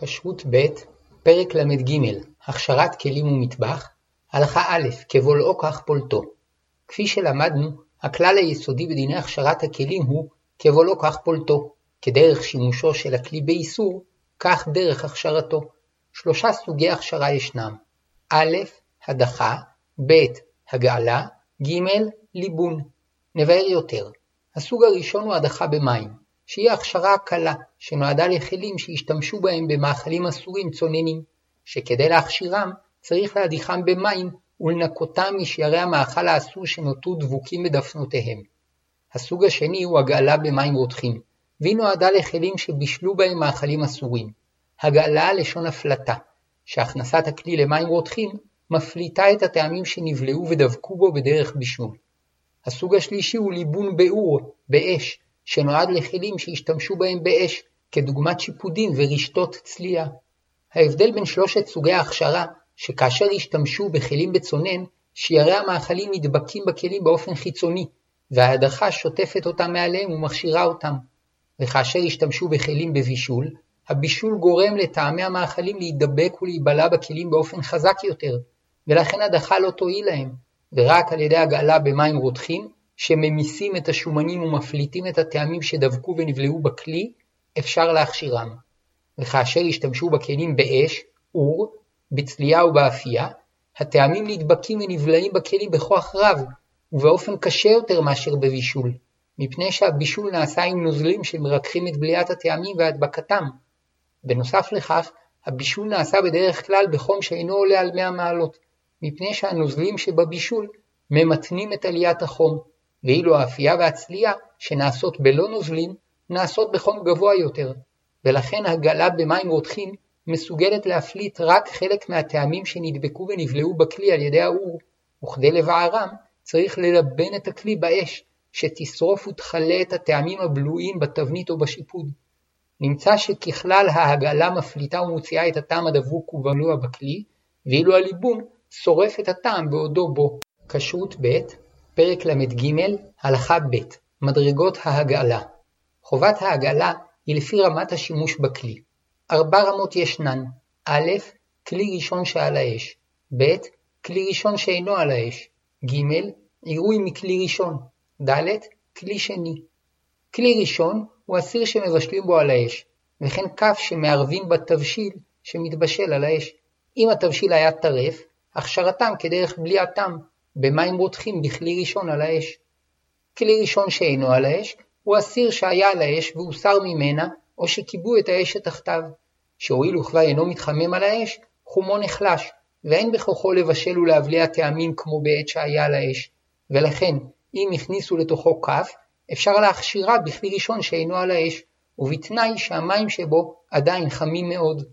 כשרות ב', פרק למד ג', הכשרת כלים ומטבח, הלכה א', כבולעו כך פולטו. כפי שלמדנו, הכלל היסודי בדיני הכשרת הכלים הוא כבולעו כך פולטו, כדרך שימושו של הכלי באיסור, כך דרך הכשרתו. שלושה סוגי הכשרה ישנם: א', הדחה, ב', הגעלה, ג', ליבון. נבהר יותר. הסוג הראשון הוא הדחה במים, שהיא הכשרה הקלה שנועדה לכלים שהשתמשו בהם במאכלים אסורים צוננים, שכדי להכשירם צריך להדיחם במים ולנקותם משיירי המאכל האסור שנותרו דבוקים בדפנותיהם. הסוג השני הוא הגעלה במים רותחים, והיא נועדה לכלים שבישלו בהם מאכלים אסורים. הגעלה לשון הפלטה, שהכנסת הכלי למים רותחים מפליטה את הטעמים שנבלעו ודבקו בו בדרך בישול. הסוג השלישי הוא ליבון באור, באש, שנועד לכלים שהשתמשו בהם באש, כדוגמת שיפודים ורשתות צלייה. ההבדל בין שלושת סוגי ההכשרה, שכאשר השתמשו בכלים בצונן, שיירי המאכלים נדבקים בכלים באופן חיצוני, וההדחה שוטפת אותם מעליהם ומכשירה אותם. וכאשר השתמשו בכלים בבישול, הבישול גורם לטעמי המאכלים להידבק ולהיבלע בכלים באופן חזק יותר, ולכן הדחה לא תועיל להם, ורק על ידי הגעלה במים רותחים, שממיסים את השומנים ומפליטים את הטעמים שדבקו ונבלעו בכלי, אפשר להכשירם. וכאשר השתמשו בכלים באש, אור, בצלייה ובאפייה, הטעמים נדבקים ונבלעים בכלי בכוח רב, ובאופן קשה יותר מאשר בבישול, מפני שהבישול נעשה עם נוזלים שמרקחים את בליעת הטעמים והדבקתם. בנוסף לכך, הבישול נעשה בדרך כלל בחום שאינו עולה על 100 מעלות, מפני שהנוזלים שבבישול ממתנים את עליית החום, ואילו האפייה והצלייה שנעשות בלא נוזלים נעשות בחום גבוה יותר, ולכן הגלה במים רותחים מסוגלת להפליט רק חלק מהטעמים שנדבקו ונבלעו בכלי על ידי האור, וכדי לבערם צריך ללבן את הכלי באש, שתשרוף ותחלה את הטעמים הבלועים בתבנית או בשיפוד. נמצא שככלל ההגלה מפליטה ומוציאה את הטעם הדבוק ובלוע בכלי, ואילו הליבון שורף את הטעם בעודו בו. כשרות ב', פרק למד ג', הלכה ב', מדרגות ההגלה. חובת ההגלה היא לפי רמת השימוש בכלי. 4 רמות ישנן: א', כלי ראשון שעל האש, ב', כלי ראשון שאינו על האש, ג', עירוי מכלי ראשון, ד', כלי שני. כלי ראשון הוא הסיר שמבשלים בו על האש, וכן כף שמערבים בתבשיל שמתבשל על האש. אם התבשיל היה טרף, הכשרתם כדרך בליעתם במים רותחים בכלי ראשון על האש. כלי ראשון שאינו על האש הוא הסיר שהיה על האש והוסר ממנה, או שקיבו את האש שתחתיו, שהואיל וכבר אינו מתחמם על האש, חומו נחלש, ואין בכוחו לבשל ולהבליע טעמים כמו בעת שהיה על האש, ולכן אם הכניסו לתוכו כף, אפשר להכשירה בכלי ראשון שאינו על האש, ובתנאי שהמים שבו עדיין חמים מאוד.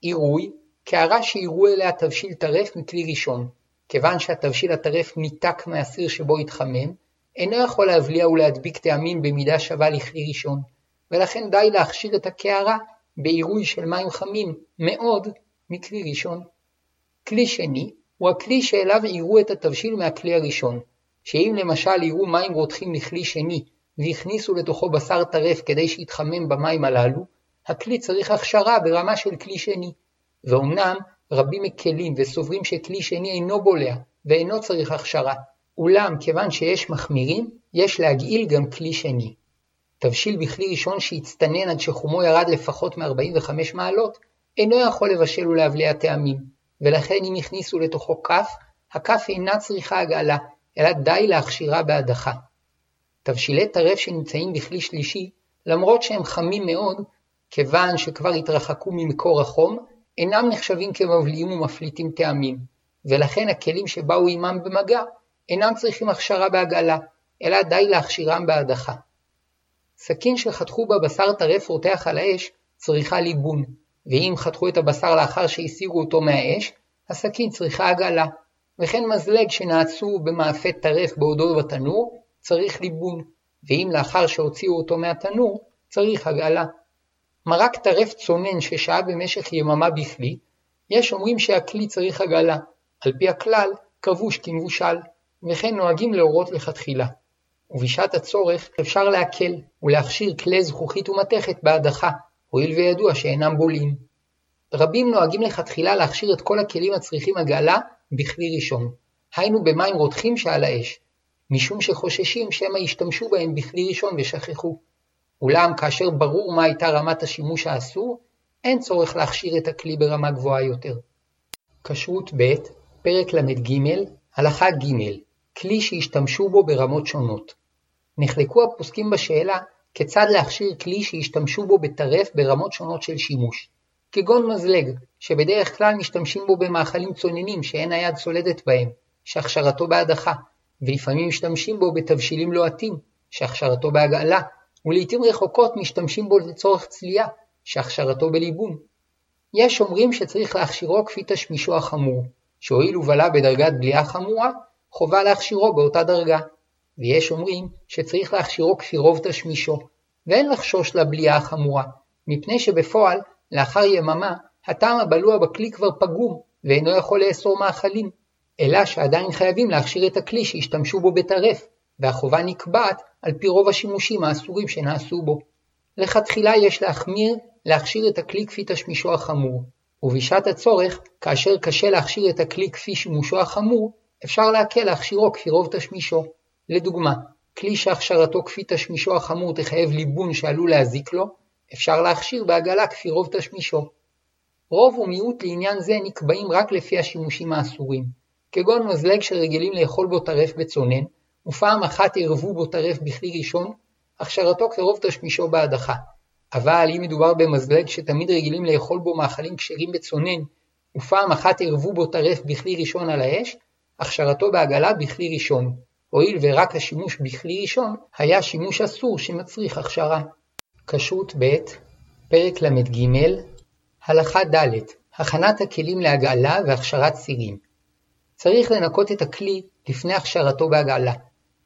עירוי, קערה שעירו אליה תבשיל טרף מכלי ראשון. כיוון שהתבשיל הטרף ניתק מהסיר שבו התחמם, אינו יכול להבליע ולהדביק טעמים במידה שווה לכלי ראשון, ולכן די להכשיר את הקערה בעירוי של מים חמים מאוד מכלי ראשון. כלי שני הוא הכלי שאליו עירו את התבשיל מהכלי הראשון, שאם למשל עירו מים רותחים לכלי שני והכניסו לתוכו בשר טרף כדי שיתחמם במים הללו, הכלי צריך הכשרה ברמה של כלי שני. ואומנם רבים מקלים וסוברים שכלי שני אינו בולע ואינו צריך הכשרה, אולם כיוון שיש מחמירים, יש להגעיל גם כלי שני. תבשיל בכלי ראשון שהצטנן עד שחומו ירד לפחות מ-45 מעלות, אינו יכול לבשל ולהבליע טעמים, ולכן אם הכניסו לתוכו כף, הכף אינה צריכה הגעלה, אלא די להכשירה בהדחה. תבשילי טרף שנמצאים בכלי שלישי, למרות שהם חמים מאוד, כיוון שכבר התרחקו ממקור החום, אינם נחשבים כמבליעים ומפליטים טעמים, ולכן הכלים שבאו עימם במגע אינם צריכים הכשרה בהגעלה, אלא די להכשירם בהדחה. סכין שחתכו בה בשר טרף רותח על האש צריכה ליבון, ואם חתכו את הבשר לאחר שהסירו אותו מהאש, הסכין צריכה הגעלה, וכן מזלג שנעצו במאפה טרף בעודו בתנור צריך ליבון, ואם לאחר שהוציאו אותו מהתנור צריך הגעלה. מרק טרף צונן ששהה במשך יממה בכלי, יש אומרים שהכלי צריך הגעלה, על פי הכלל כבוש כמבושל, וכן נוהגים להורות לכתחילה. ובשעת הצורך אפשר להקל ולהכשיר כלי זכוכית ומתכת בהדחה, הואיל וידוע שאינם בולעים. רבים נוהגים לכתחילה להכשיר את כל הכלים הצריכים הגעלה בכלי ראשון, היינו במים רותחים שעל האש, משום שחוששים שמא ישתמשו בהם בכלי ראשון ושכחו. אולם כאשר ברור מה הייתה רמת השימוש האסור, אין צורך להכשיר את הכלי ברמה גבוהה יותר. כשרות ב' פרק למד ג' הלכה ג' כלי שהשתמשו בו ברמות שונות. נחלקו הפוסקים בשאלה כיצד להכשיר כלי שהשתמשו בו בטרף ברמות שונות של שימוש. כגון מזלג, שבדרך כלל משתמשים בו במאכלים צוננים שאין היד סולדת בהם, שהכשרתו בהדחה, ולפעמים משתמשים בו בתבשילים לוהטים, שהכשרתו בהגעלה, ולעיתים רחוקות משתמשים בו לצורך צלייה, שהכשרתו בליבון. יש אומרים שצריך להכשירו כפי תשמישו החמור, שהואיל ובלה בדרגת בליעה חמורה, חובה להכשירו באותה דרגה. ויש אומרים שצריך להכשירו כפי רוב תשמישו, ואין לחשוש לבליעה החמורה, מפני שבפועל, לאחר יממה, הטעם הבלוע בכלי כבר פגום, ואינו יכול לאסור מאכלים, אלא שעדיין חייבים להכשיר את הכלי שהשתמשו בו בטרף, והחובה נקבעת על פי רוב השימושים האסורים שנעשו בו. לכתחילה יש להכשיר את הכלי כפי תשמישו החמור, ובשעת הצורך, כאשר קשה להכשיר את הכלי כפי שימושו החמור, אפשר להקל להכשירו כפי רוב תשמישו. לדוגמה, כלי שהכשרתו כפי תשמישו החמור תחייב ליבון שעלול להזיק לו, אפשר להכשיר בעגלה כפי רוב תשמישו. רוב ומיעוט לעניין זה נקבעים רק לפי השימושים האסורים, כגון מזלג שרגילים לאכול בו טרף בצונן, ופעם אחת ערבו בו טרף בכלי ראשון, הכשרתו כרוב תשמישו בהדחה. אבל אם מדובר במזלג שתמיד רגילים לאכול בו מאכלים כשרים בצונן, ופעם אחת ערבו בו טרף בכלי ראשון על האש, הכשרתו בעגלה בכלי ראשון, הואיל ורק השימוש בכלי ראשון היה שימוש אסור שמצריך הכשרה. כשרות ב' פרק למד ג' הלכה ד' הכנת הכלים להגעלה והכשרת סירים. צריך לנקות את הכלי לפני הכשרתו בהגעלה,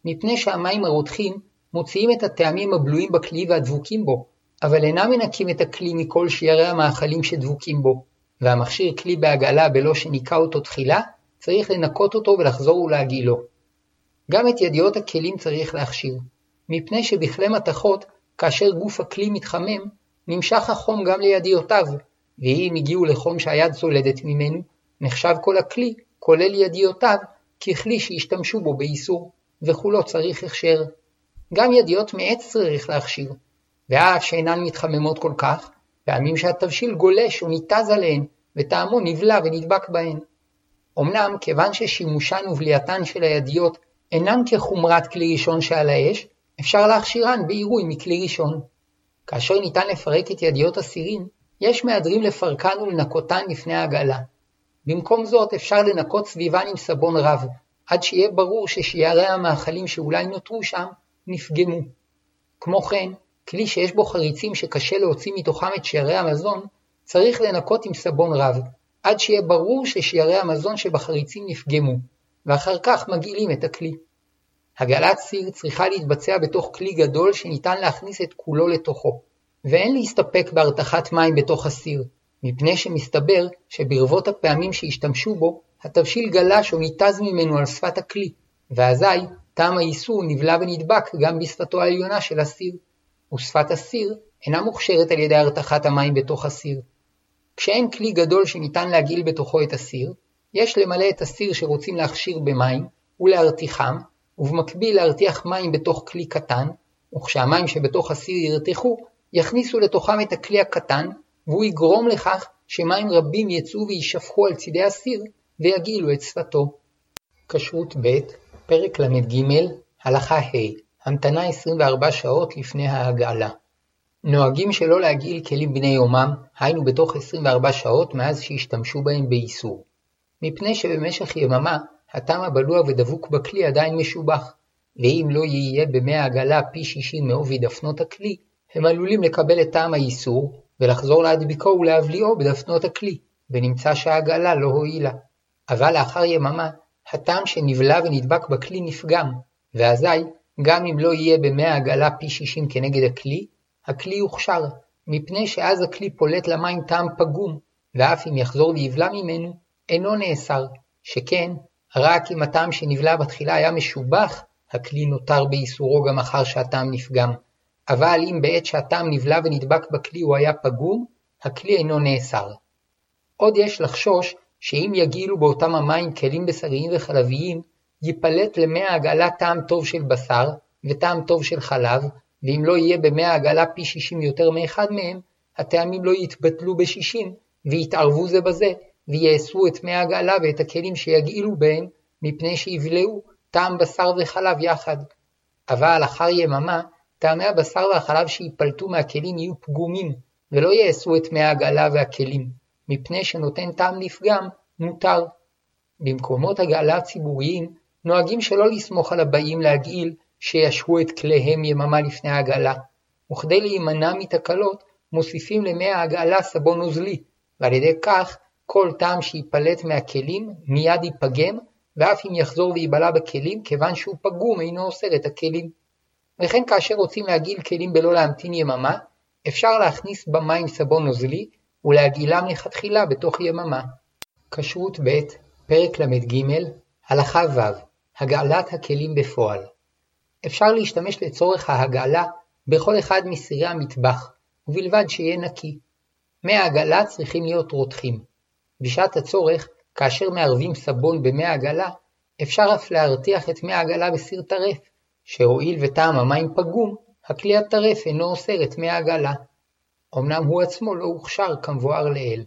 מפני שהמים הרותחים מוציאים את הטעמים הבלויים בכלי והדבוקים בו, אבל אינם מנקים את הכלי מכל שיירי המאכלים שדבוקים בו, והמכשיר כלי בהגעלה בלא שניקה אותו תחילה, צריך לנקות אותו ולחזור ולהגעילו. גם את ידיעות הכלים צריך להכשיר, מפני שבכלי מתכות, כאשר גוף הכלי מתחמם, נמשך החום גם לידיעותיו, ואם הגיעו לחום שהיד סולדת ממנו, נחשב כל הכלי, כולל ידיעותיו, ככלי שהשתמשו בו באיסור, וכולו צריך הכשר. גם ידיעות מעץ צריך להכשיר, ואף שאינן מתחממות כל כך, פעמים שהתבשיל גולש או ניתז עליהן, וטעמו נבלע ונדבק בהן. אמנם, כיוון ששימושן ובלייתן של הידיעות אינן כחומרת כלי ראשון שעל האש, אפשר להכשירן בעירוי מכלי ראשון. כאשר ניתן לפרק את ידיות הסירים, יש מהדרים לפרקן ולנקותן לפני ההגעלה. במקום זאת אפשר לנקות סביבן עם סבון רב, עד שיהיה ברור ששיירי המאכלים שאולי נותרו שם נפגמו. כמו כן, כלי שיש בו חריצים שקשה להוציא מתוכם את שיירי המזון, צריך לנקות עם סבון רב, עד שיהיה ברור ששיירי המזון שבחריצים נפגמו, ואחר כך מגעילים את הכלי. הגעלת סיר צריכה להתבצע בתוך כלי גדול שניתן להכניס את כולו לתוכו, ואין להסתפק בהרתחת מים בתוך הסיר, מפני שמסתבר שברבות הפעמים שהשתמשו בו, התבשיל גלש או ניתז ממנו על שפת הכלי, ואזי טעם האיסור נבלע ונדבק גם בשפתו העליונה של הסיר, ושפת הסיר אינה מוכשרת על ידי הרתחת המים בתוך הסיר. כשאין כלי גדול שניתן להגעיל בתוכו את הסיר, יש למלא את הסיר שרוצים להכשיר במים ולהרתיחם, ובמקביל להרתיח מים בתוך כלי קטן, וכשהמים שבתוך הסיר ירתיחו, יכניסו לתוכם את הכלי הקטן, והוא יגרום לכך שמים רבים יצאו וישפכו על צידי הסיר, ויגילו את שפתו. כשרות ב' פרק למד ג' הלכה ה' המתנה 24 שעות לפני ההגעלה. נוהגים שלא להגעיל כלים בני יומם, היינו בתוך 24 שעות מאז שהשתמשו בהם באיסור. מפני שבמשך יממה, הטעם הבלוע ודבוק בכלי עדיין משובח, ואם לא יהיה במי העגלה פי 60 מעובי דפנות הכלי, הם עלולים לקבל את טעם האיסור, ולחזור להדביקו ולהבליאו בדפנות הכלי, ונמצא שהעגלה לא הועילה. אבל לאחר יממה, הטעם שנבלע ונדבק בכלי נפגם, ואזי, גם אם לא יהיה במי העגלה פי 60 כנגד הכלי, הכלי יוכשר, מפני שאז הכלי פולט למים טעם פגום, ואף אם יחזור להבלע ממנו, אינו נאסר, שכן, רק אם הטעם שנבלע בתחילה היה משובח, הכלי נותר באיסורו גם אחר שהטעם נפגם. אבל אם בעת שהטעם נבלע ונדבק בכלי הוא היה פגום, הכלי אינו נאסר. עוד יש לחשוש שאם יגילו באותם המים כלים בשריים וחלביים, ייפלט למי העגלה טעם טוב של בשר וטעם טוב של חלב, ואם לא יהיה במי העגלה פי 60 יותר מאחד מהם, הטעמים לא יתבטלו ב-60 ויתערבו זה בזה, ויעשו את מי העגלה ואת הכלים שיגעילו בהם, מפני שיבלעו טעם בשר וחלב יחד. אבל אחר יממה, טעמי הבשר והחלב שיפלטו מהכלים יהיו פגומים, ולא יעשו את מי העגלה והכלים, מפני שנותן טעם נפגם מותר. במקומות הגעלה ציבוריים נוהגים שלא לסמוך על הבאים להגעיל שישהו את כליהם יממה לפני העגלה, וכדי להימנע מתקלות מוסיפים למי העגלה סבון נוזלי, ועל ידי כך כל טעם שיפלט מהכלים מיד ייפגם, ואף אם יחזור ויבלע בכלים, כיוון שהוא פגום אינו אוסר את הכלים. וכן כאשר רוצים להגעיל כלים בלא להמתין יממה, אפשר להכניס במים סבון נוזלי ולהגעילם לכתחילה בתוך יממה. כשרות ב' פרק ל"ג הלכה ו' הגעלת הכלים בפועל. אפשר להשתמש לצורך ההגעלה בכל אחד מסירי המטבח, ובלבד שיהיה נקי. מי העגלה צריכים להיות רותחים. בשעת הצורך, כאשר מערבים סבון במי העגלה, אפשר אף להרתיח את מי העגלה בסיר טרף, שהועיל וטעם המים פגום, הכלי הטרף אינו אוסר את מי העגלה. אמנם הוא עצמו לא הוכשר כמבואר לאל.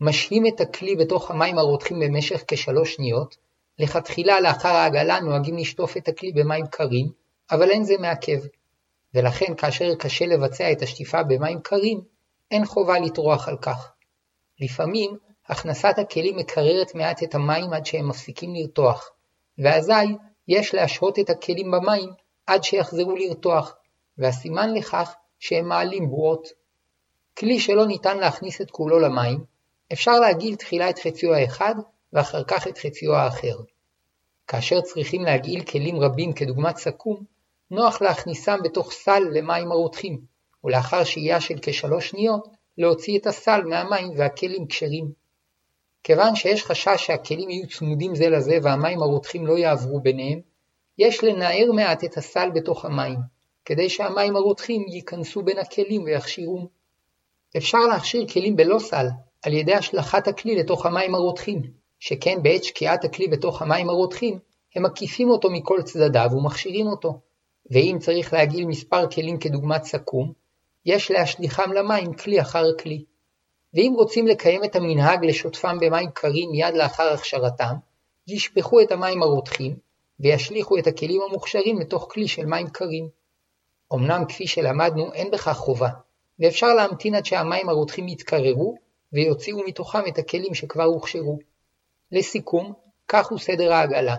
משהים את הכלי בתוך המים הרותחים במשך כ3 שניות, לכתחילה לאחר העגלה נוהגים לשטוף את הכלי במים קרים, אבל אין זה מעכב. ולכן כאשר קשה לבצע את השטיפה במים קרים, אין חובה לטרוח על כך. לפעמים, הכנסת הכלים מקררת מעט את המים עד שהם מפסיקים לרתוח, ואזי יש להשהות את הכלים במים עד שיחזרו לרתוח, והסימן לכך שהם מעלים בועות. כלי שלא ניתן להכניס את כולו למים, אפשר להגעיל תחילה את חציו האחד ואחר כך את חציו האחר. כאשר צריכים להגעיל כלים רבים כדוגמת סכום, נוח להכניסם בתוך סל למים הרותחים, ולאחר שהייה של כ3 שניות להוציא את הסל מהמים והכלים כשרים. כיוון שיש חשש שהכלים יהיו צמודים זה לזה והמים הרותחים לא יעברו ביניהם, יש לנער מעט את הסל בתוך המים, כדי שהמים הרותחים ייכנסו בין הכלים ויכשירום. אפשר להכשיר כלים בלא סל, על ידי השלכת הכלי לתוך המים הרותחים, שכן בעת שקיעת הכלי בתוך המים הרותחים, הם מקיפים אותו מכל צדדיו ומכשירים אותו. ואם צריך להגעיל מספר כלים כדוגמת סכום, יש להשליחם למים כלי אחר כלי. ואם רוצים לקיים את המנהג לשוטפם במים קרים מיד לאחר הכשרתם, ישפכו את המים הרותחים וישליכו את הכלים המוכשרים לתוך כלי של מים קרים. אמנם כפי שלמדנו אין בכך חובה, ואפשר להמתין עד שהמים הרותחים יתקררו ויוציאו מתוכם את הכלים שכבר הוכשרו. לסיכום, כך הוא סדר העגלה.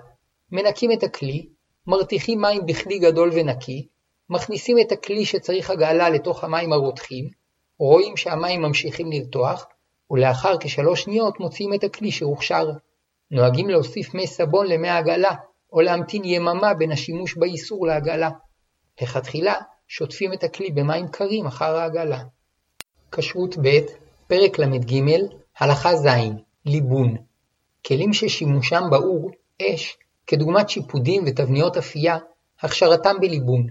מנקים את הכלי, מרתיחים מים בכלי גדול ונקי, מכניסים את הכלי שצריך הגעלה לתוך המים הרותחים, רואים שהמים ממשיכים לרתוח, ולאחר כ3 שניות מוציאים את הכלי שהוכשר. נוהגים להוסיף מי סבון למי העגלה, או להמתין יממה בין השימוש באיסור לעגלה. לכתחילה, שוטפים את הכלי במים קרים אחר העגלה. כשרות ב' פרק ל"ג הלכה ז' ליבון. כלים ששימושם באור, אש, כדוגמת שיפודים ותבניות אפייה, הכשרתם בליבון.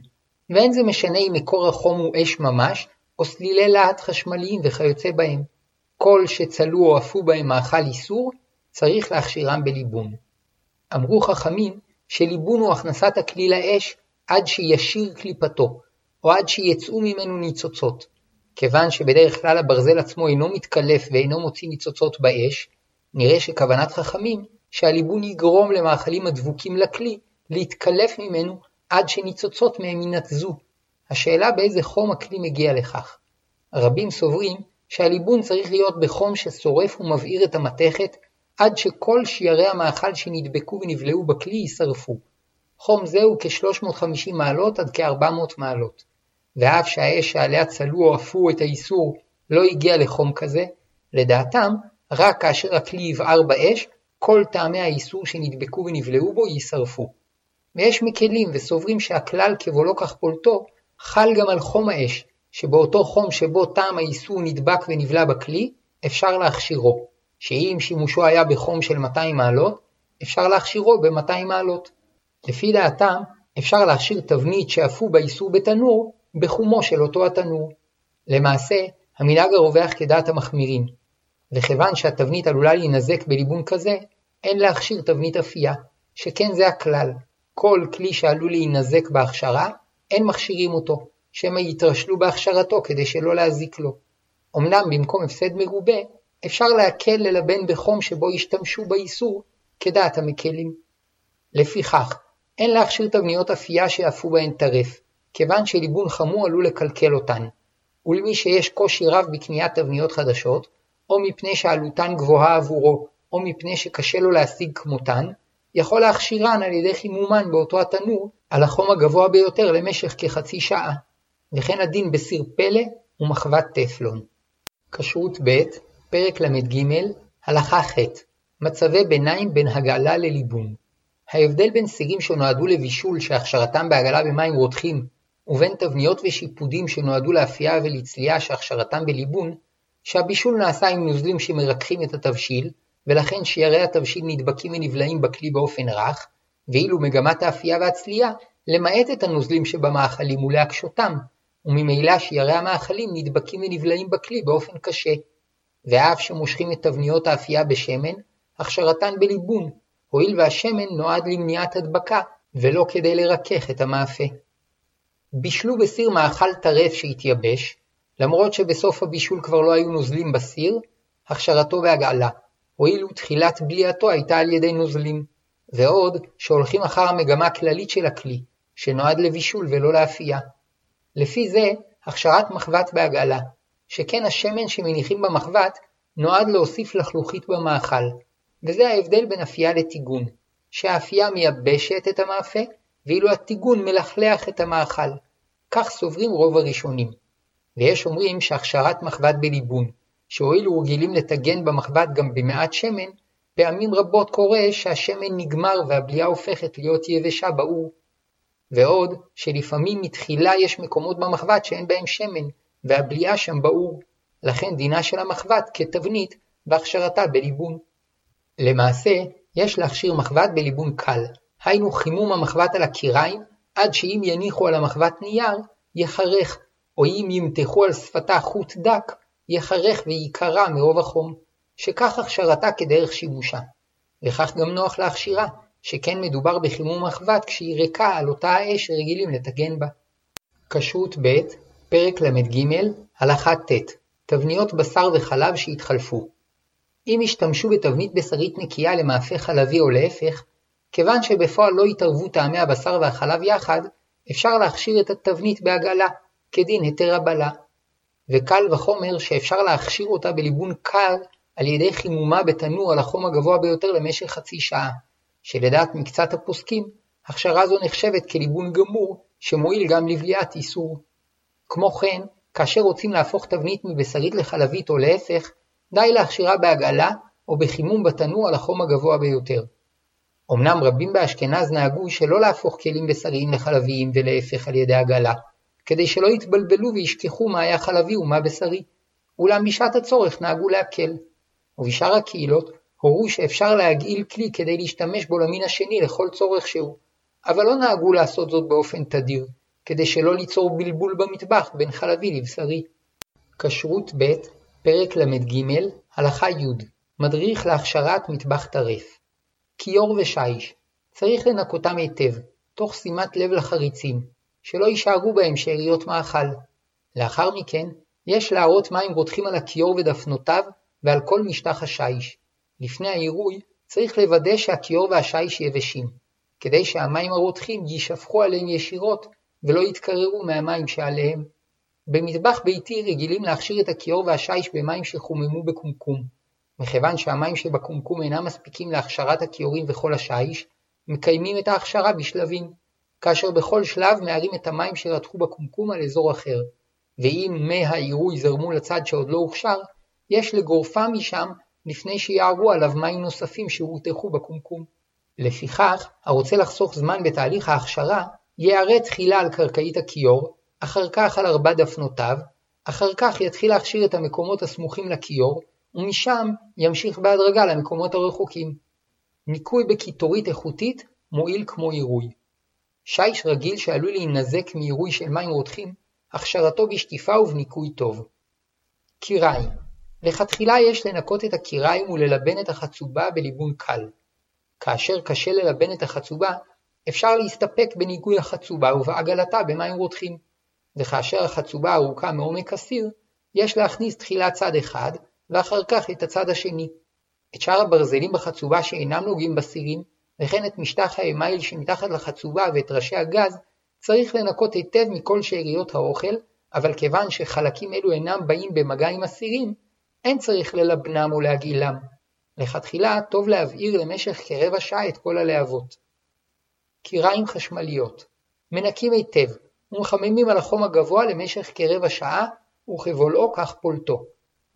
ואין זה משנה אם מקור החום הוא אש ממש, או סלילי להט חשמליים וכיוצא בהם. כל שצלו או עפו בהם מאכל איסור, צריך להכשירם בליבון. אמרו חכמים שליבון הוא הכנסת הכלי לאש עד שישיר קליפתו, או עד שיצאו ממנו ניצוצות. כיוון שבדרך כלל הברזל עצמו אינו מתקלף ואינו מוציא ניצוצות באש, נראה שכוונת חכמים שהליבון יגרום למאכלים הדבוקים לכלי להתקלף ממנו עד שניצוצות מהם ינתזו. השאלה באיזה חום הכלי מגיע לכך. רבים סוברים שהליבון צריך להיות בחום ששורף ומבעיר את המתכת עד שכל שיירי המאכל שנדבקו ונבלעו בכלי יישרפו. חום זה הוא כ-350 מעלות עד כ-400 מעלות. ואף שהאש שעליה צלו או עפו את האיסור לא הגיע לחום כזה, לדעתם רק כאשר הכלי יבער באש, כל טעמי האיסור שנדבקו ונבלעו בו יישרפו. ויש מקלים וסוברים שהכלל כבולו כך פולטו, חל גם על חום האש, שבאותו חום שבו טעם האיסור נדבק ונבלע בכלי, אפשר להכשירו, שאם שימושו היה בחום של 200 מעלות, אפשר להכשירו ב-200 מעלות. לפי דעתם, אפשר להכשיר תבנית שעפו באיסור בתנור, בחומו של אותו התנור. למעשה, המנהג הרווח כדעת המחמירים. וכיוון שהתבנית עלולה להינזק בליבון כזה, אין להכשיר תבנית אפייה, שכן זה הכלל. כל כלי שעלול להינזק בהכשרה, אין מכשירים אותו, שמא יתרשלו בהכשרתו כדי שלא להזיק לו. אמנם במקום הפסד מרובה, אפשר להקל ללבן בחום שבו ישתמשו באיסור, כדעת המקלים. לפיכך, אין להכשיר תבניות אפייה שיעפו בהן טרף, כיוון שליבון חמור עלול לקלקל אותן. ולמי שיש קושי רב בקניית תבניות חדשות, או מפני שעלותן גבוהה עבורו, או מפני שקשה לו להשיג כמותן, יכול להכשירן על ידי חימומן באותו התנור על החום הגבוה ביותר למשך כחצי שעה, וכן הדין בסיר פלא ומחבת טפלון. כשרות ב' פרק למ"ג הלכה ח' מצבי ביניים בין הגעלה לליבון. ההבדל בין סירים שנועדו לבישול שהכשרתם בהגעלה במים רותחים, ובין תבניות ושיפודים שנועדו לאפייה ולצלייה שהכשרתם בליבון, שהבישול נעשה עם נוזלים שמרקחים את התבשיל, ולכן שיירי התבשיל נדבקים ונבלעים בכלי באופן רך, ואילו מגמת האפייה והצלייה למעט את הנוזלים שבמאכלים ולהקשותם, וממילא שיירי המאכלים נדבקים ונבלעים בכלי באופן קשה. ואף שמושכים את תבניות האפייה בשמן, הכשרתן בליבון, הואיל והשמן נועד למניעת הדבקה, ולא כדי לרכך את המאפה. בישלו בסיר מאכל טרף שהתייבש, למרות שבסוף הבישול כבר לא היו נוזלים בסיר, הכשרתו בהגעלה, הואיל ותחילת בליעתו הייתה על ידי נוזלים, ועוד שהולכים אחר המגמה הכללית של הכלי, שנועד לבישול ולא לאפייה. לפי זה, הכשרת מחבת בהגעלה, שכן השמן שמניחים במחבת נועד להוסיף לחלוכית במאכל, וזה ההבדל בין אפייה לתיגון, שהאפייה מייבשת את המאפה, ואילו התיגון מלכלח את המאכל. כך סוברים רוב הראשונים. ויש אומרים שהכשרת מחבת בליבון, שהואילו רגילים לתגן במחבת גם במעט שמן, פעמים רבות קורה שהשמן נגמר והבליעה הופכת להיות יבשה באור. ועוד שלפעמים מתחילה יש מקומות במחבת שאין בהם שמן, והבליעה שם באור. לכן דינה של המחבת כתבנית והכשרתה בליבון. למעשה, יש להכשיר מחבת בליבון קל, היינו חימום המחבת על הקיריים, עד שאם יניחו על המחבת נייר, יחרך, או אם ימתחו על שפתה חוט דק, יחרך ויקרה מרוב החום, שכך הכשרתה כדרך שימושה. וכך גם נוח להכשירה, שכן מדובר בחימום מחבת כשהיא ריקה על אותה האש רגילים לתגן בה. כשרות ב' פרק למ"ג הלכה ט' תבניות בשר וחלב שהתחלפו. אם השתמשו בתבנית בשרית נקייה למאפה חלבי או להפך, כיוון שבפועל לא יתערבו טעמי הבשר והחלב יחד, אפשר להכשיר את התבנית בהגעלה, כדין היתר הבלה. וקל וחומר שאפשר להכשיר אותה בליבון קר על ידי חימומה בתנור על החום הגבוה ביותר למשך חצי שעה, שלדעת מקצת הפוסקים, הכשרה זו נחשבת כליבון גמור שמועיל גם לבליעת איסור. כמו כן, כאשר רוצים להפוך תבנית מבשרית לחלבית או להפך, די להכשירה בהגעלה או בחימום בתנור על החום הגבוה ביותר. אמנם רבים באשכנז נהגו שלא להפוך כלים בשריים לחלביים ולהפך על ידי הגעלה, כדי שלא יתבלבלו וישכחו מה היה חלבי ומה בשרי, אולם בשעת הצורך נהגו להקל. ובשאר הקהילות הורו שאפשר להגעיל כלי כדי להשתמש בו למין השני לכל צורך שהוא, אבל לא נהגו לעשות זאת באופן תדיר, כדי שלא ליצור בלבול במטבח בין חלבי לבשרי. כשרות ב' פרק למ"ג הלכה י' מדריך להכשרת מטבח טרף. כיור ושיש צריך לנקותם היטב, תוך שימת לב לחריצים, שלא יישארו בהם שאריות מאכל. לאחר מכן, יש להרות מים רותחים על הכיור ודפנותיו ועל כל משטח השיש. לפני העירוי, צריך לוודא שהכיור והשיש יבשים, כדי שהמים הרותחים יישפכו עליהם ישירות ולא יתקררו מהמים שעליהם. במטבח ביתי רגילים להכשיר את הכיור והשיש במים שחוממו בקומקום. מכיוון שהמים שבקומקום אינם מספיקים להכשרת הכיורים וכל השיש, מקיימים את ההכשרה בשלבים, כאשר בכל שלב מערים את המים שרתחו בקומקום על אזור אחר. ואם מי העירוי זרמו לצד שעוד לא הוכשר, יש לגורפה משם לפני שיערו עליו מים נוספים שרותחו בקומקום. לפיכך, הרוצה לחסוך זמן בתהליך ההכשרה, יערה תחילה על קרקעית הכיור, אחר כך על 4 דפנותיו, אחר כך יתחיל להכשיר את המקומות הסמוכים לכיור, ומשם ימשיך בהדרגה למקומות הרחוקים. ניקוי בכיתורית איכותית מועיל כמו עירוי. שיש רגיל שעלול להינזק מעירוי של מים רותחים, הכשרתו בשטיפה ובניקוי טוב. קיריים לכתחילה יש לנקות את הקיריים וללבן את החצובה בליבון קל. כאשר קשה ללבן את החצובה, אפשר להסתפק בניגוי החצובה ובעגלתה במים רותחים. וכאשר החצובה ארוכה מעומק הסיר, יש להכניס תחילה צד אחד ואחר כך את הצד השני. את שאר הברזלים בחצובה שאינם נוגעים בסירים, וכן את משטח האמייל שמתחת לחצובה ואת ראשי הגז, צריך לנקות היטב מכל שאריות האוכל, אבל כיוון שחלקים אלו אינם באים במגע עם הסירים, אין צריך ללבנם או להגילם. לכתחילה טוב להבעיר למשך כרבע שעה את כל הלהבות. קיריים חשמליות מנקים היטב ומחממים על החום הגבוה למשך כרבע שעה וכבולעו כך פולטו.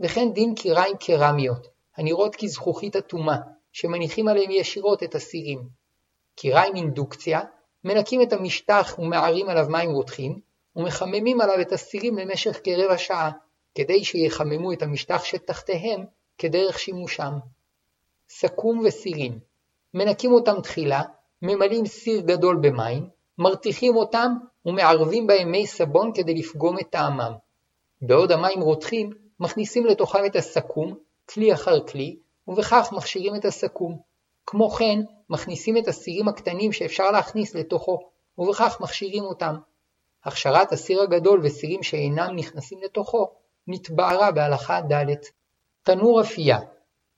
וכן דין קיריים קרמיות, הנראות כזכוכית אטומה, שמניחים עליהם ישירות את הסירים. קיריים אינדוקציה מנקים את המשטח ומערים עליו מים רותחים, ומחממים עליו את הסירים למשך כרבע שעה, כדי שיחממו את המשטח שתחתיהם כדרך שימושם. סכום וסירים מנקים אותם תחילה, ממלאים סיר גדול במים, מרתיחים אותם ומערבים בהם מי סבון כדי לפגום את טעמם. בעוד המים רותחים, מכניסים לתוכם את הסכום, כלי אחר כלי, ובכך מכשירים את הסכום. כמו כן, מכניסים את הסירים הקטנים שאפשר להכניס לתוכו, ובכך מכשירים אותם. הכשרת הסיר הגדול וסירים שאינם נכנסים לתוכו, נתבארה בהלכה ד'. תנור אפייה.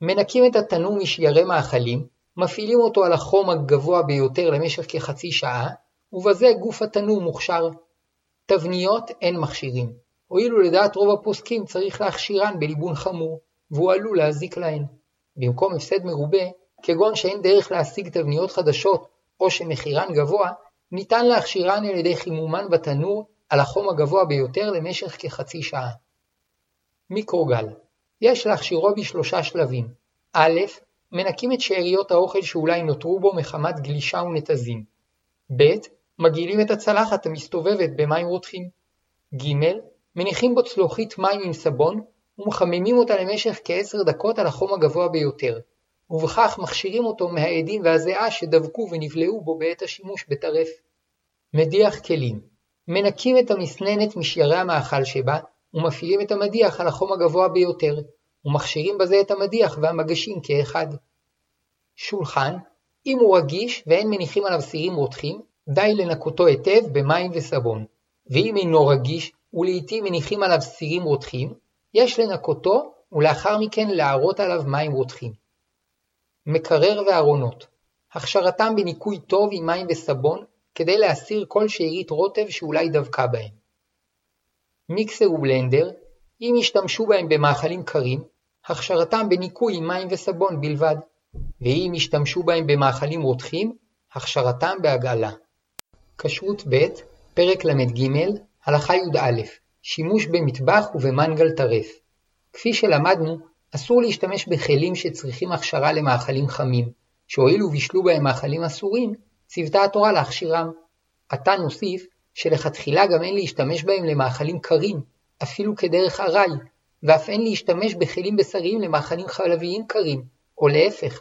מנקים את התנור משיירי מאכלים, מפעילים אותו על החום הגבוה ביותר למשך כחצי שעה, ובזה גוף התנור מוכשר. תבניות אין מכשירים. הואילו לדעת רוב הפוסקים צריך להכשירן בליבון חמור, והוא עלול להזיק להן. במקום הפסד מרובה, כגון שאין דרך להשיג תבניות חדשות או שמחירן גבוה, ניתן להכשירן על ידי חימומן בתנור על החום הגבוה ביותר למשך כחצי שעה. מיקרוגל. יש להכשירו בשלושה שלבים. א', מנקים את שאריות האוכל שאולי נותרו בו מחמת גלישה ונתזים. ב', מגעילים את הצלחת המסתובבת במים רותחים. ג', מניחים בו צלוחית מים עם סבון ומחממים אותה למשך כ10 דקות על החום הגבוה ביותר, ובכך מכשירים אותו מהעדים והזיעה שדבקו ונבלעו בו בעת השימוש בטרף. מדיח כלים. מנקים את המסננת משיירי המאכל שבה ומפעילים את המדיח על החום הגבוה ביותר, ומכשירים בזה את המדיח והמגשים כאחד. שולחן, אם הוא רגיש ואין מניחים עליו סירים רותחים, די לנקותו היטב במים וסבון. ואם אינו רגיש ולעיתים מניחים עליו סירים רותחים, יש לנקותו ולאחר מכן להרות עליו מים רותחים. מקרר וארונות. הכשרתם בניקוי טוב עם מים וסבון, כדי להסיר כל שארית רוטב שאולי דבקה בהם. מיקסר ובלנדר, אם ישתמשו בהם במאכלים קרים, הכשרתם בניקוי עם מים וסבון בלבד, ואם ישתמשו בהם במאכלים רותחים, הכשרתם בהגעלה. כשרות ב', פרק למד ג', הלכה י' שימוש במטבח ובמנגל טרף. כפי שלמדנו, אסור להשתמש בכלים שצריכים הכשרה למאכלים חמים, שהואילו וישלו בהם מאכלים אסורים, ציוותה התורה להכשירם. עתה נוסיף שלכתחילה גם אין להשתמש בהם למאכלים קרים, אפילו כדרך ארעי, ואף אין להשתמש בכלים בשריים למאכלים חלביים קרים, או להפך.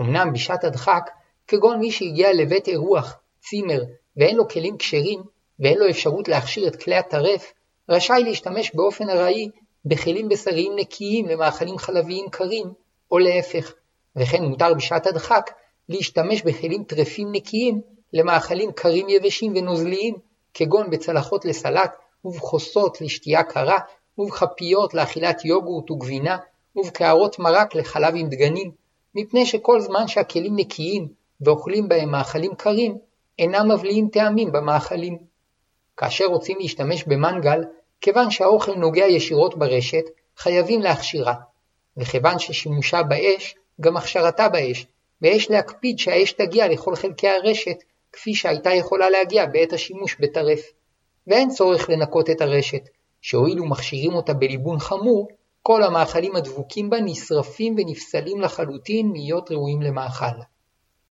אמנם בשעת הדחק, כגון מי שהגיע לבית אירוח, צימר, ואין לו כלים כשרים, ואין לו אפשרות להכשיר את כלי הטרף, רשאי להשתמש באופן ארעי בכלים בשריים נקיים למאכלים חלביים קרים, או להפך. וכן מותר בשעת הדחק להשתמש בכלים טרפים נקיים למאכלים קרים יבשים ונוזליים, כגון בצלחות לסלט, ובחוסות לשתייה קרה, ובחפיות לאכילת יוגורט וגבינה, ובקערות מרק לחלב עם דגנים, מפני שכל זמן שהכלים נקיים ואוכלים בהם מאכלים קרים, אינם מבליעים טעמים במאכלים. כאשר רוצים להשתמש במנגל, כיוון שהאוכל נוגע ישירות ברשת, חייבים להכשירה. וכיוון ששימושה באש, גם הכשרתה באש, ויש להקפיד שהאש תגיע לכל חלקי הרשת, כפי שהייתה יכולה להגיע בעת השימוש בטרף. ואין צורך לנקות את הרשת, שהואילו מכשירים אותה בליבון חמור, כל המאכלים הדבוקים בה נשרפים ונפסלים לחלוטין מהיות ראויים למאכל.